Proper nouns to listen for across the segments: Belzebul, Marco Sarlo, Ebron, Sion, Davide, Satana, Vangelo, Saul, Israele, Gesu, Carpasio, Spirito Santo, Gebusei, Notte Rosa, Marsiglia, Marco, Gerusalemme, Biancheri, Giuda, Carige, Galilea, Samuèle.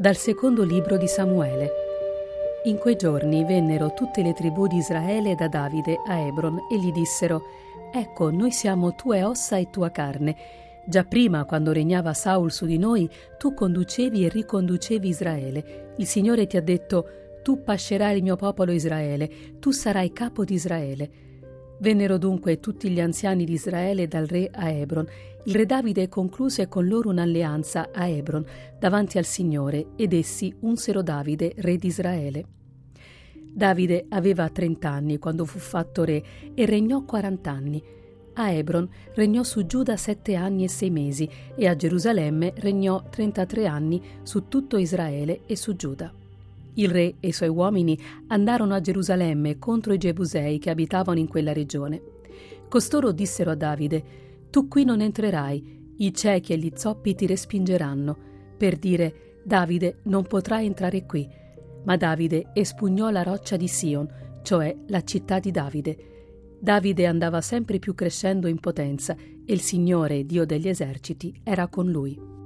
Dal secondo libro di Samuele. In quei giorni vennero tutte le tribù di Israele da Davide a Ebron e gli dissero: «Ecco, noi siamo tue ossa e tua carne. Già prima, quando regnava Saul su di noi, tu conducevi e riconducevi Israele. Il Signore ti ha detto: tu pascerai il mio popolo Israele, tu sarai capo di Israele». Vennero dunque tutti gli anziani di Israele dal re a Ebron. Il re Davide concluse con loro un'alleanza a Ebron davanti al Signore, ed essi unsero Davide re di Israele. Davide aveva 30 anni quando fu fatto re e regnò 40 anni. A Ebron regnò su Giuda 7 anni e 6 mesi e a Gerusalemme regnò 33 anni su tutto Israele e su Giuda. Il re e i suoi uomini andarono a Gerusalemme contro i Gebusei che abitavano in quella regione. Costoro dissero a Davide: «Tu qui non entrerai, i ciechi e gli zoppi ti respingeranno», per dire: «Davide non potrà entrare qui». Ma Davide espugnò la roccia di Sion, cioè la città di Davide. Davide andava sempre più crescendo in potenza e il Signore, Dio degli eserciti, era con lui.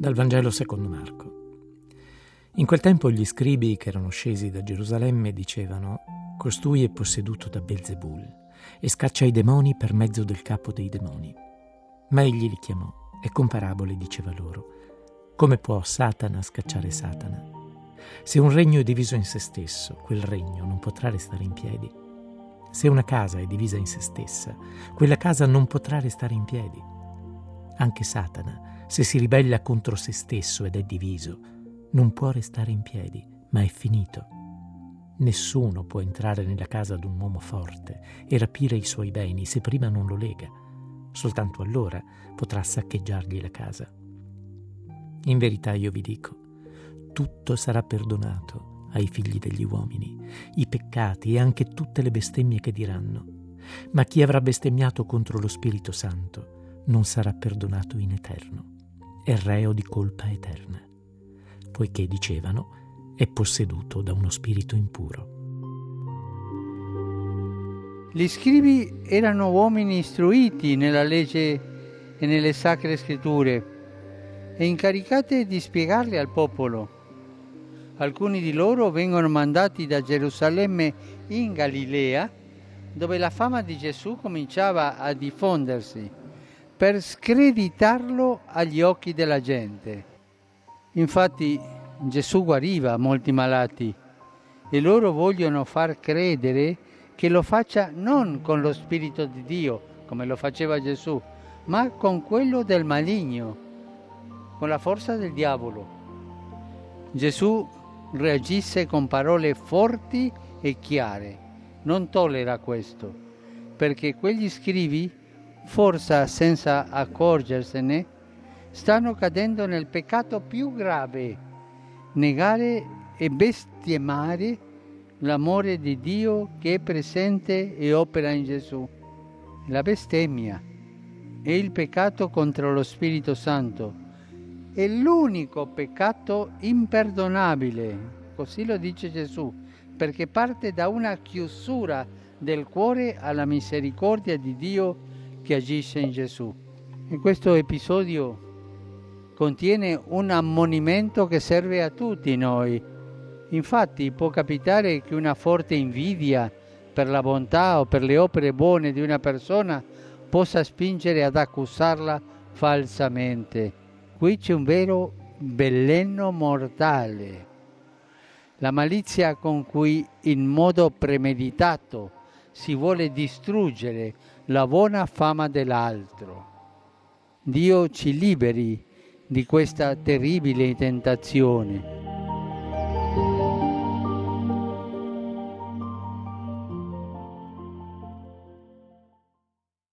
Dal Vangelo secondo Marco. In quel tempo gli scribi che erano scesi da Gerusalemme dicevano: «Costui è posseduto da Belzebul e scaccia i demoni per mezzo del capo dei demoni». Ma egli li chiamò e con parabole diceva loro: «Come può Satana scacciare Satana? Se un regno è diviso in se stesso, quel regno non potrà restare in piedi. Se una casa è divisa in se stessa, quella casa non potrà restare in piedi. Anche Satana, se si ribella contro se stesso ed è diviso, non può restare in piedi, ma è finito. Nessuno può entrare nella casa di un uomo forte e rapire i suoi beni se prima non lo lega. Soltanto allora potrà saccheggiargli la casa. In verità io vi dico, tutto sarà perdonato ai figli degli uomini, i peccati e anche tutte le bestemmie che diranno. Ma chi avrà bestemmiato contro lo Spirito Santo non sarà perdonato in eterno. È reo di colpa eterna», poiché, dicevano, è posseduto da uno spirito impuro. Gli scribi erano uomini istruiti nella legge e nelle sacre scritture e incaricati di spiegarle al popolo. Alcuni di loro vengono mandati da Gerusalemme in Galilea, dove la fama di Gesù cominciava a diffondersi, per screditarlo agli occhi della gente. Infatti Gesù guariva molti malati e loro vogliono far credere che lo faccia non con lo Spirito di Dio, come lo faceva Gesù, ma con quello del maligno, con la forza del diavolo. Gesù reagisse con parole forti e chiare. Non tollera questo, perché quegli scribi, forse senza accorgersene, stanno cadendo nel peccato più grave: negare e bestemmiare l'amore di Dio che è presente e opera in Gesù. La bestemmia è il peccato contro lo Spirito Santo, è l'unico peccato imperdonabile, così lo dice Gesù, perché parte da una chiusura del cuore alla misericordia di Dio che agisce in Gesù. E questo episodio contiene un ammonimento che serve a tutti noi. Infatti può capitare che una forte invidia per la bontà o per le opere buone di una persona possa spingere ad accusarla falsamente. Qui c'è un vero veleno mortale. La malizia con cui in modo premeditato si vuole distruggere la buona fama dell'altro. Dio ci liberi di questa terribile tentazione.